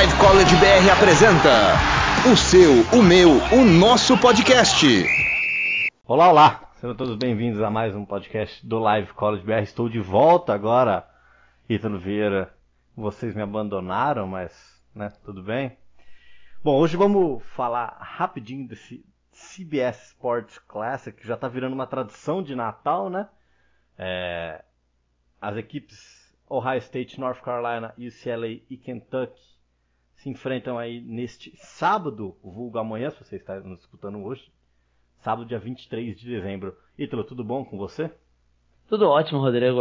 Live College BR apresenta o seu, o meu, o nosso podcast. Olá, olá. Sejam todos bem-vindos a mais um podcast do Live College BR. Estou de volta agora, Ítalo Vieira. Vocês me abandonaram, mas né, tudo bem. Bom, hoje vamos falar rapidinho desse CBS Sports Classic, que já está virando uma tradição de Natal, né? As equipes Ohio State, North Carolina, UCLA e Kentucky se enfrentam aí neste sábado, vulgo amanhã, se você está nos escutando hoje, sábado dia 23 de dezembro. Ítalo, tudo bom com você? Tudo ótimo, Rodrigo.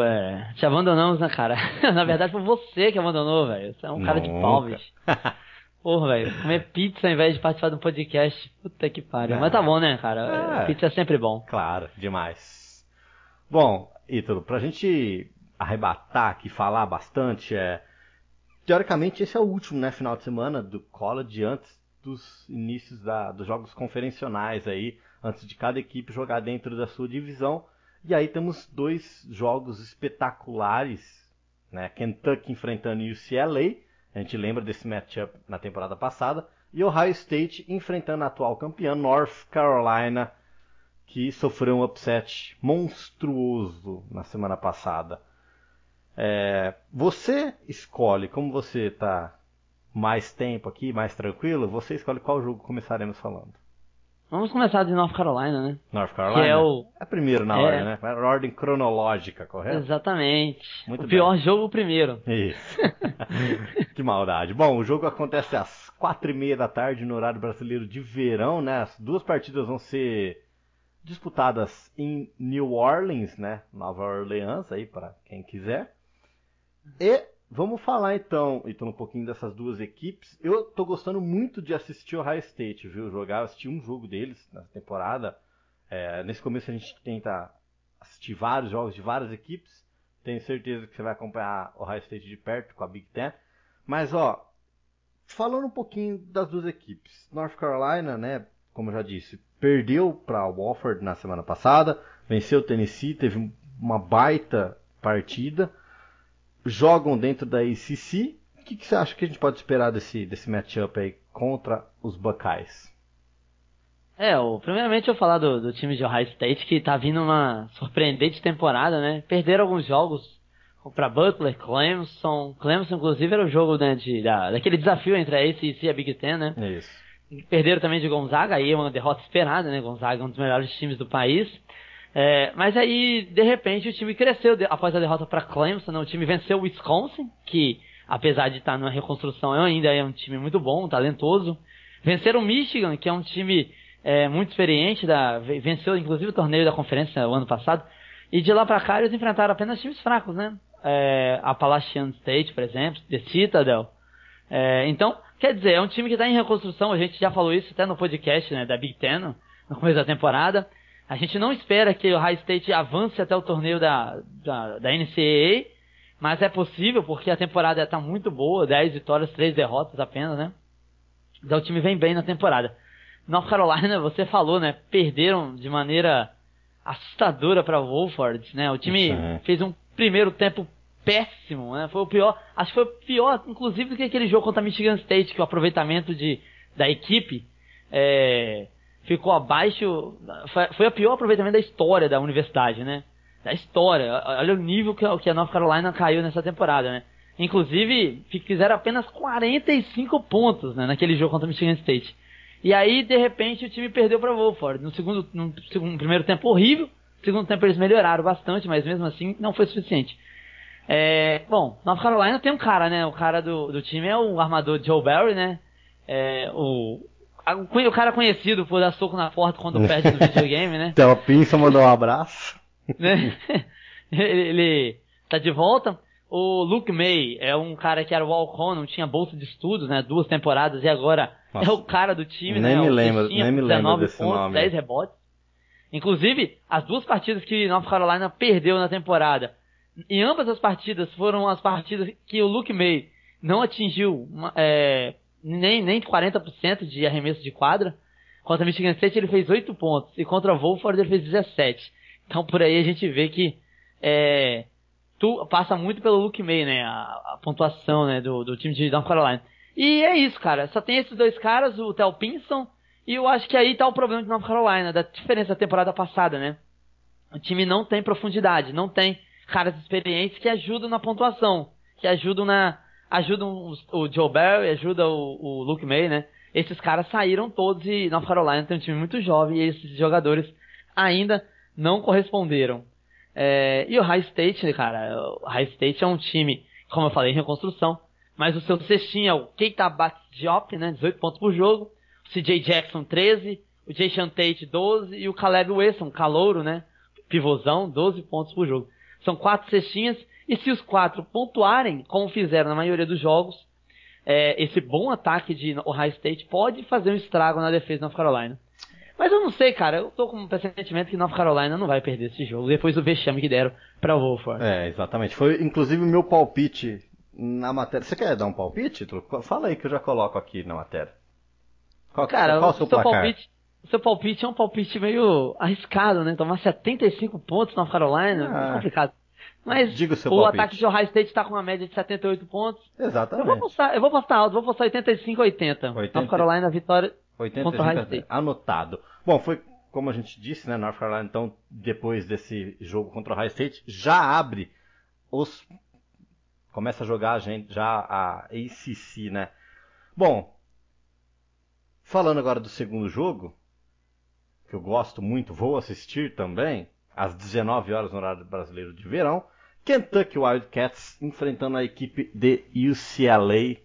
Te abandonamos, né, cara? Na verdade, foi você que abandonou, velho. Você é um cara de pau, bicho. Porra, velho. Comer pizza ao invés de participar de um podcast. Puta que pariu. Mas tá bom, né, cara? Pizza é sempre bom. Claro, demais. Bom, Ítalo, pra gente arrebatar aqui, falar bastante, teoricamente esse é o último, né, final de semana do college antes dos inícios dos jogos conferencionais aí, antes de cada equipe jogar dentro da sua divisão. E aí temos dois jogos espetaculares, né? Kentucky enfrentando UCLA, a gente lembra desse matchup na temporada passada, e Ohio State enfrentando a atual campeã North Carolina, que sofreu um upset monstruoso na semana passada. Você escolhe, como você está mais tempo aqui, mais tranquilo, você escolhe qual jogo começaremos falando. Vamos começar de North Carolina, né? North Carolina? Que é primeiro na ordem, né? Na ordem cronológica, correto? Exatamente. Muito bem. Pior jogo primeiro. Isso. Que maldade. Bom, o jogo acontece às 4h30 da tarde no horário brasileiro de verão, né? As duas partidas vão ser disputadas em New Orleans, né? Nova Orleans, aí para quem quiser. E vamos falar então um pouquinho dessas duas equipes. Eu tô gostando muito de assistir o Ohio State, viu? Eu assisti um jogo deles na temporada. Nesse começo a gente tenta assistir vários jogos de várias equipes. Tenho certeza que você vai acompanhar o Ohio State de perto com a Big Ten. Mas, ó, falando um pouquinho das duas equipes. North Carolina, né, como eu já disse, perdeu para o Wofford na semana passada. Venceu o Tennessee, teve uma baita partida. Jogam dentro da ACC. O que você acha que a gente pode esperar desse matchup aí contra os Buckeyes? Primeiramente eu vou falar do time de Ohio State, que tá vindo uma surpreendente temporada, né? Perderam alguns jogos para Butler, Clemson. Clemson, inclusive, era o jogo, né, daquele desafio entre a ACC e a Big Ten, né? Isso. Perderam também de Gonzaga, aí é uma derrota esperada, né? Gonzaga é um dos melhores times do país. Mas aí, de repente, o time cresceu após a derrota para Clemson, né? O time venceu o Wisconsin, que apesar de estar numa reconstrução, ainda é um time muito bom, talentoso. Venceram o Michigan, que é um time muito experiente, venceu inclusive o torneio da conferência o ano passado. E de lá para cá eles enfrentaram apenas times fracos, né? Appalachian State, por exemplo, The Citadel. Então, quer dizer, é um time que está em reconstrução, a gente já falou isso até no podcast, né, da Big Ten, no começo da temporada. A gente não espera que o Ohio State avance até o torneio da NCAA, mas é possível porque a temporada está muito boa, 10 vitórias, 3 derrotas apenas, né? Então o time vem bem na temporada. North Carolina, você falou, né? Perderam de maneira assustadora para Wofford, né? O time fez um primeiro tempo péssimo, né? Foi o pior, acho que foi o pior, inclusive, do que aquele jogo contra Michigan State, que o aproveitamento da equipe ficou abaixo, foi o pior aproveitamento da história da universidade, né? Da história, olha o nível que a North Carolina caiu nessa temporada, né? Inclusive, fizeram apenas 45 pontos, né, naquele jogo contra o Michigan State. E aí, de repente, o time perdeu para Wofford. No primeiro tempo horrível, no segundo tempo eles melhoraram bastante, mas mesmo assim não foi suficiente. Bom, North Carolina tem um cara, né? O cara do time é o armador Joel Berry, né? O cara conhecido por dar soco na porta quando perde no videogame, né? Então, Pinson mandou um abraço. Ele tá de volta. O Luke Maye é um cara que era walk-on, não tinha bolsa de estudos, né? 2 temporadas e agora é o cara do time, né? Nem me lembro desse nome. 10 rebotes. Inclusive, as duas partidas que North Carolina perdeu na temporada, e ambas as partidas foram as partidas que o Luke Maye não atingiu nem 40% de arremesso de quadra. Contra Michigan State ele fez 8 pontos e contra Wofford ele fez 17. Então por aí a gente vê que passa muito pelo Luke Maye, né, a pontuação, né, do time de North Carolina. E é isso, cara. Só tem esses dois caras, o Theo Pinson, e eu acho que aí tá o problema de North Carolina, da diferença da temporada passada, né? O time não tem profundidade, não tem caras experientes que ajudam na pontuação, que ajudam na... ajudam o Joel Berry, ajuda o Luke Maye, né? Esses caras saíram todos e North Carolina tem um time muito jovem e esses jogadores ainda não corresponderam. E o Ohio State, cara, o Ohio State é um time, como eu falei, em reconstrução, mas o seu cestinho é o Keita Bates-Diop, né? 18 pontos por jogo, o CJ Jackson 13, o Jason Tate 12 e o Caleb Wilson, calouro, né? Pivôzão, 12 pontos por jogo. São 4 cestinhas. E se os 4 pontuarem, como fizeram na maioria dos jogos, esse bom ataque de Ohio State pode fazer um estrago na defesa de North Carolina. Mas eu não sei, cara, eu tô com um pressentimento que North Carolina não vai perder esse jogo, depois do vexame que deram pra Wofford. É, exatamente. Foi, inclusive, o meu palpite na matéria. Você quer dar um palpite, Ítalo? Fala aí que eu já coloco aqui na matéria. Qual o seu placar? Seu palpite é um palpite meio arriscado, né? Tomar 75 pontos na North Carolina, é complicado. Mas diga o seu palpite. Ataque de Ohio State está com uma média de 78 pontos. Exatamente. Eu vou postar alto, vou postar 85-80. North Carolina, vitória 80, contra o Ohio State. Anotado. Bom, foi como a gente disse, né? North Carolina, então, depois desse jogo contra o Ohio State, já abre os... Começa a jogar a ACC, né? Bom, falando agora do segundo jogo, que eu gosto muito, vou assistir também, às 19 horas no horário brasileiro de verão, Kentucky Wildcats enfrentando a equipe de UCLA.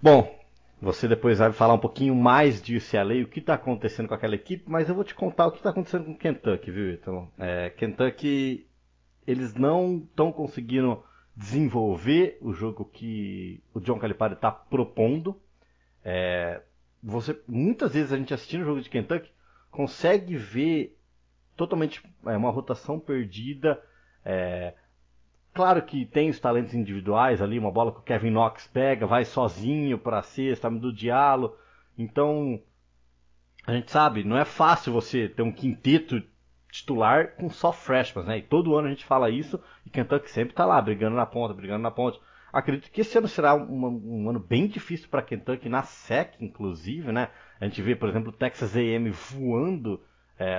Bom, você depois vai falar um pouquinho mais de UCLA, o que está acontecendo com aquela equipe, mas eu vou te contar o que está acontecendo com Kentucky, viu, Ítalo? Kentucky, eles não estão conseguindo desenvolver o jogo que o John Calipari está propondo. Muitas vezes a gente assistindo o jogo de Kentucky consegue ver totalmente uma rotação perdida. Claro que tem os talentos individuais ali, uma bola que o Kevin Knox pega, vai sozinho para a cesta, do diálogo. Então, a gente sabe, não é fácil você ter um quinteto titular com só freshmen, né? E todo ano a gente fala isso, e Kentucky sempre está lá, brigando na ponta. Acredito que esse ano será um ano bem difícil para Kentucky, na SEC, inclusive, né? A gente vê, por exemplo, o Texas A&M voando.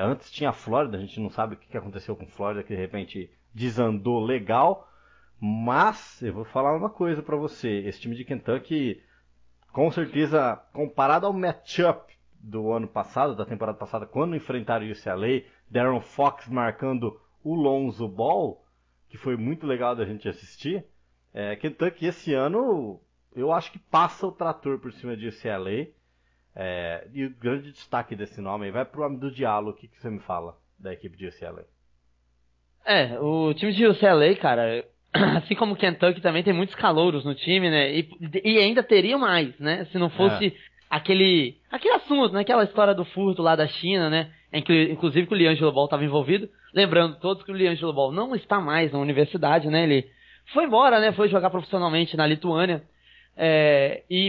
Antes tinha a Flórida, a gente não sabe o que aconteceu com a Flórida, que de repente desandou legal. Mas eu vou falar uma coisa para você. Esse time de Kentucky, com certeza, comparado ao matchup do ano passado, da temporada passada, quando enfrentaram o UCLA, Darren Fox marcando o LiAngelo Ball, que foi muito legal da gente assistir. Kentucky esse ano, eu acho que passa o trator por cima de UCLA. E o grande destaque desse nome aí vai pro Amido Diallo. O que você me fala da equipe de UCLA? O time de UCLA, cara, assim como o Kentucky também tem muitos calouros no time, né? E ainda teria mais, né? Se não fosse aquele assunto, né? Aquela história do furto lá da China, né? Inclusive que o LiAngelo Ball estava envolvido. Lembrando todos que o LiAngelo Ball não está mais na universidade, né? Ele foi embora, né? Foi jogar profissionalmente na Lituânia.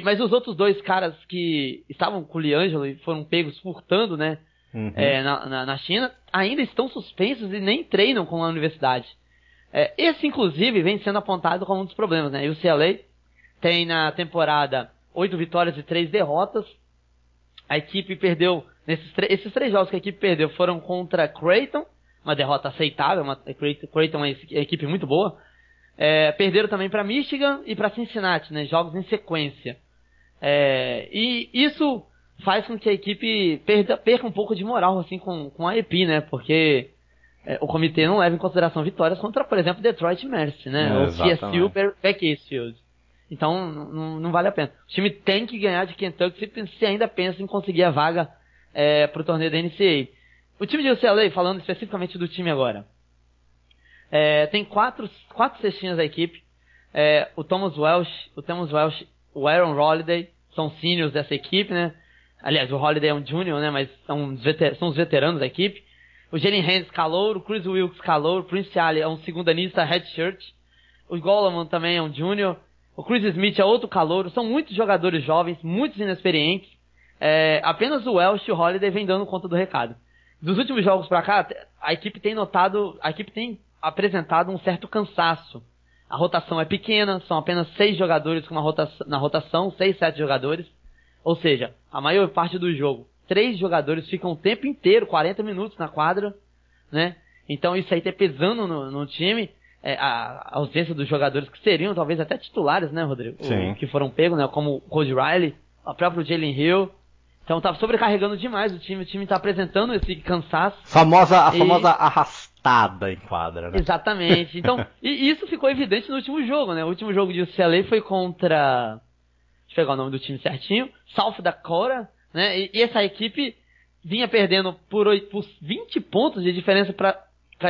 Mas os outros dois caras que estavam com o LiAngelo e foram pegos furtando, né? Uhum. Na China, ainda estão suspensos e nem treinam com a universidade. Esse, inclusive, vem sendo apontado como um dos problemas, né? E o UCLA tem na temporada 8 vitórias e 3 derrotas. A equipe perdeu... Esses 3 jogos que a equipe perdeu foram contra Creighton, uma derrota aceitável, Creighton é uma equipe muito boa. Perderam também para Michigan e para Cincinnati, né? Jogos em sequência. E isso faz com que a equipe perca um pouco de moral assim, com a EPI, né? Porque o comitê não leva em consideração vitórias contra, por exemplo, Detroit Mercy, né? Ou CSU Bakersfield. Então não vale a pena. O time tem que ganhar de Kentucky se ainda pensa em conseguir a vaga para o torneio da NCAA. O time de UCLA, falando especificamente do time agora, tem 4 cestinhas da equipe. O Thomas Welsh, o Aaron Holiday são seniors dessa equipe, né? Aliás, o Holiday é um junior, né? Mas são os veteranos da equipe. O Jalen Hands, calouro. O Kris Wilkes, calouro. O Prince Ali é um segundanista, redshirt. O Goleman também é um junior. O Chris Smith é outro calouro. São muitos jogadores jovens, muitos inexperientes. Apenas o Welsh e o Holiday vem dando conta do recado. Dos últimos jogos pra cá, a equipe tem apresentado um certo cansaço. A rotação é pequena, são apenas 6 jogadores com uma na rotação, 6, 7 jogadores. Ou seja, a maior parte do jogo, 3 jogadores ficam o tempo inteiro, 40 minutos na quadra, né? Então isso aí tá pesando no time, a ausência dos jogadores que seriam talvez até titulares, né, Rodrigo? Sim. Que foram pegos, né? Como o Cody Riley, o próprio Jalen Hill. Então tá sobrecarregando demais o time. O time tá apresentando esse cansaço. A famosa arrastada em quadra, né? Exatamente. Então, e isso ficou evidente no último jogo, né? O último jogo de UCLA foi contra... Deixa eu pegar o nome do time certinho. South Dakota, né? E essa equipe vinha perdendo por 20 pontos de diferença para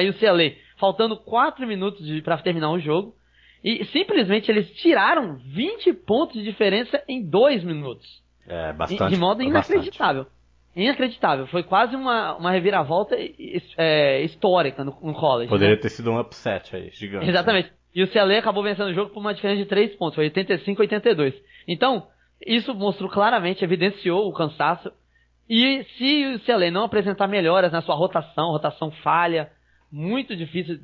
UCLA. Faltando 4 minutos para terminar o jogo. E simplesmente eles tiraram 20 pontos de diferença em 2 minutos. É, bastante. De modo inacreditável. Bastante. Inacreditável. Foi quase uma reviravolta histórica no college. Poderia ter sido um upset aí, gigante. Exatamente. Né? E o CLE acabou vencendo o jogo por uma diferença de 3 pontos. Foi 85 a 82. Então, isso mostrou claramente, evidenciou o cansaço. E se o CLE não apresentar melhoras na sua rotação falha,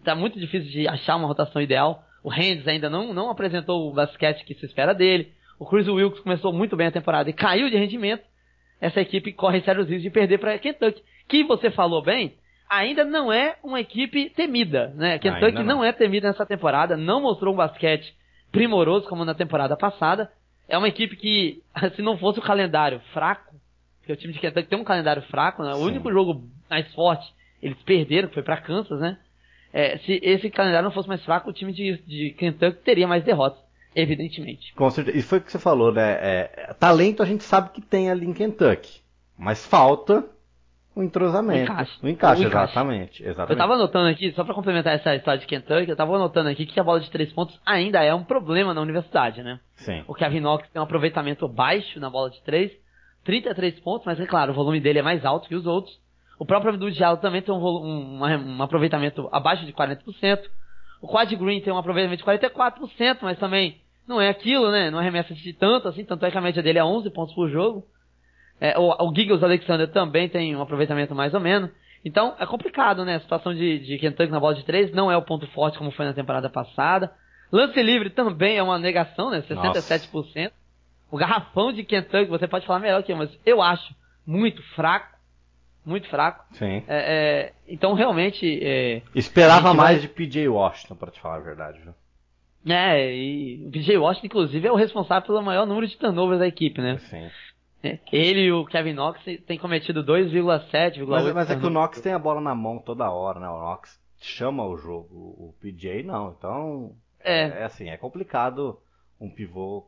tá muito difícil de achar uma rotação ideal. O Hands ainda não apresentou o basquete que se espera dele. O Kris Wilkes começou muito bem a temporada e caiu de rendimento. Essa equipe corre sérios riscos de perder para Kentucky, que você falou bem, ainda não é uma equipe temida, né? Kentucky não é temida nessa temporada, não mostrou um basquete primoroso como na temporada passada. É uma equipe que, se não fosse o calendário fraco, porque o time de Kentucky tem um calendário fraco, né? O único jogo mais forte eles perderam, que foi para Kansas, né? Se esse calendário não fosse mais fraco, o time de Kentucky teria mais derrotas. Evidentemente. Com certeza. E foi o que você falou, né? Talento a gente sabe que tem ali em Kentucky. Mas falta o entrosamento. O encaixe. Exatamente. Eu tava anotando aqui, só pra complementar essa história de Kentucky, eu tava anotando aqui que a bola de 3 pontos ainda é um problema na universidade, né? Sim. O Kevin Knox tem um aproveitamento baixo na bola de 3, 33 pontos, mas é claro, o volume dele é mais alto que os outros. O próprio Abdul-Jabbar também tem um aproveitamento abaixo de 40%. O Quad Green tem um aproveitamento de 44%, mas também não é aquilo, né? Não arremessa de tanto, assim, tanto é que a média dele é 11 pontos por jogo. O Giggles Alexander também tem um aproveitamento mais ou menos. Então, é complicado, né? A situação de Kentucky na bola de 3 não é o ponto forte como foi na temporada passada. Lance livre também é uma negação, né? 67%. Nossa. O garrafão de Kentucky, você pode falar melhor que eu, mas eu acho muito fraco. Muito fraco. Sim. Então, realmente... Esperava mais de P.J. Washington, pra te falar a verdade. Viu? E o P.J. Washington, inclusive, é o responsável pelo maior número de turnovers da equipe, né? Sim. Ele e o Kevin Knox têm cometido 2,7. Mas é que o Knox tem a bola na mão toda hora, né? O Knox chama o jogo, o P.J. não. Então, é complicado um pivô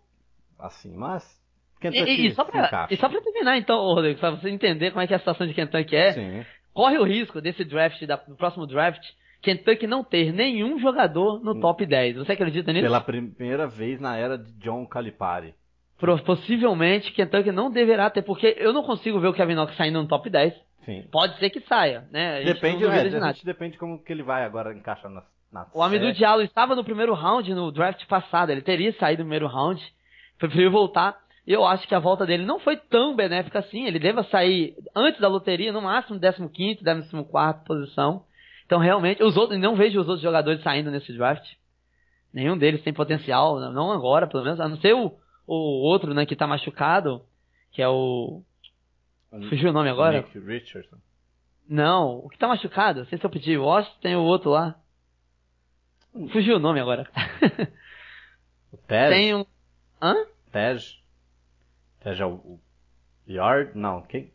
assim, mas... E só pra terminar, então, Rodrigo, pra você entender como é que a situação de Kentucky é, Sim. corre o risco desse draft, do próximo draft, Kentucky não ter nenhum jogador no top 10. Você acredita nisso? Pela primeira vez na era de John Calipari. Possivelmente Kentucky não deverá ter, porque eu não consigo ver o Kevin Knox saindo no top 10. Sim. Pode ser que saia, né? Depende como que ele vai agora encaixar na O Abdul-Jabbar estava no primeiro round, no draft passado, ele teria saído no primeiro round, preferiu voltar. Eu acho que a volta dele não foi tão benéfica assim. Ele deva sair antes da loteria, no máximo 15º, 14º posição. Então, realmente, não vejo os outros jogadores saindo nesse draft. Nenhum deles tem potencial, não agora, pelo menos. A não ser o outro, né, que tá machucado, que é o... Fugiu o nome agora? Nick Richardson. Não, o que tá machucado, não sei se eu pedi o Washington, tem o outro lá. Fugiu o nome agora. O Tej? Tem um... Hã? Tej? Seja o Yard? Não, quem?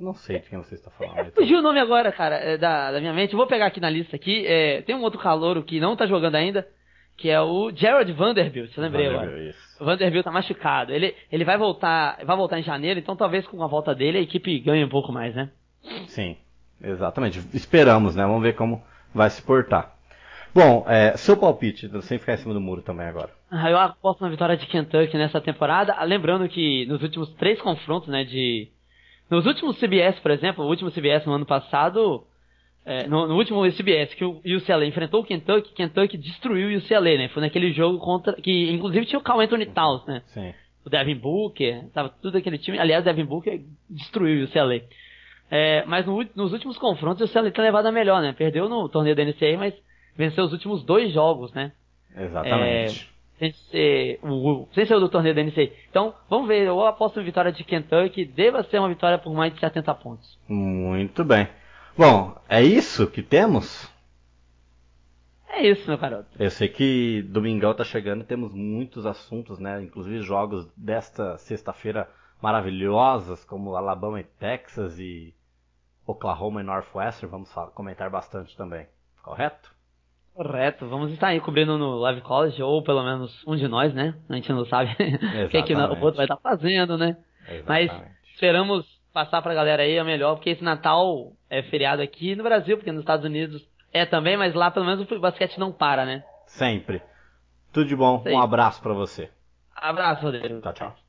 Não sei de quem você está falando. Fugiu o nome agora, cara, da minha mente. Eu vou pegar aqui na lista aqui. Tem um outro calouro que não está jogando ainda, que é o Jared Vanderbilt. Eu lembrei agora. Isso. O Vanderbilt está machucado. Ele vai voltar em janeiro, então talvez com a volta dele a equipe ganhe um pouco mais, né? Sim, exatamente. Esperamos, né? Vamos ver como vai se portar. Bom, seu palpite, sem ficar em cima do muro também agora. Eu aposto na vitória de Kentucky nessa temporada, lembrando que nos últimos 3 confrontos, né, nos últimos CBS, por exemplo, o último CBS no ano passado, no último CBS que o UCLA enfrentou o Kentucky destruiu o UCLA, né, foi naquele jogo que inclusive tinha o Karl Anthony Towns, né, Sim. o Devin Booker, tava tudo aquele time, aliás, o Devin Booker destruiu o UCLA. Mas nos últimos confrontos o UCLA tá levado a melhor, né, perdeu no torneio da NCAA, mas venceu os últimos 2 jogos, né? Exatamente. Venceu do torneio da NCAA. Então, vamos ver, eu aposto em vitória de Kentucky, deva ser uma vitória por mais de 70 pontos. Muito bem. Bom, é isso que temos? É isso, meu garoto. Eu sei que domingão tá chegando, temos muitos assuntos, né? Inclusive jogos desta sexta-feira maravilhosas, como Alabama e Texas e Oklahoma e Northwestern. Vamos comentar bastante também, correto? Correto, vamos estar aí cobrindo no Live College, ou pelo menos um de nós, né? A gente não sabe o que o outro vai estar fazendo, né? Exatamente. Mas esperamos passar pra galera aí a melhor, porque esse Natal é feriado aqui no Brasil, porque nos Estados Unidos é também, mas lá pelo menos o basquete não para, né? Sempre. Tudo de bom, um abraço pra você. Abraço, Rodrigo. Tchau, tchau.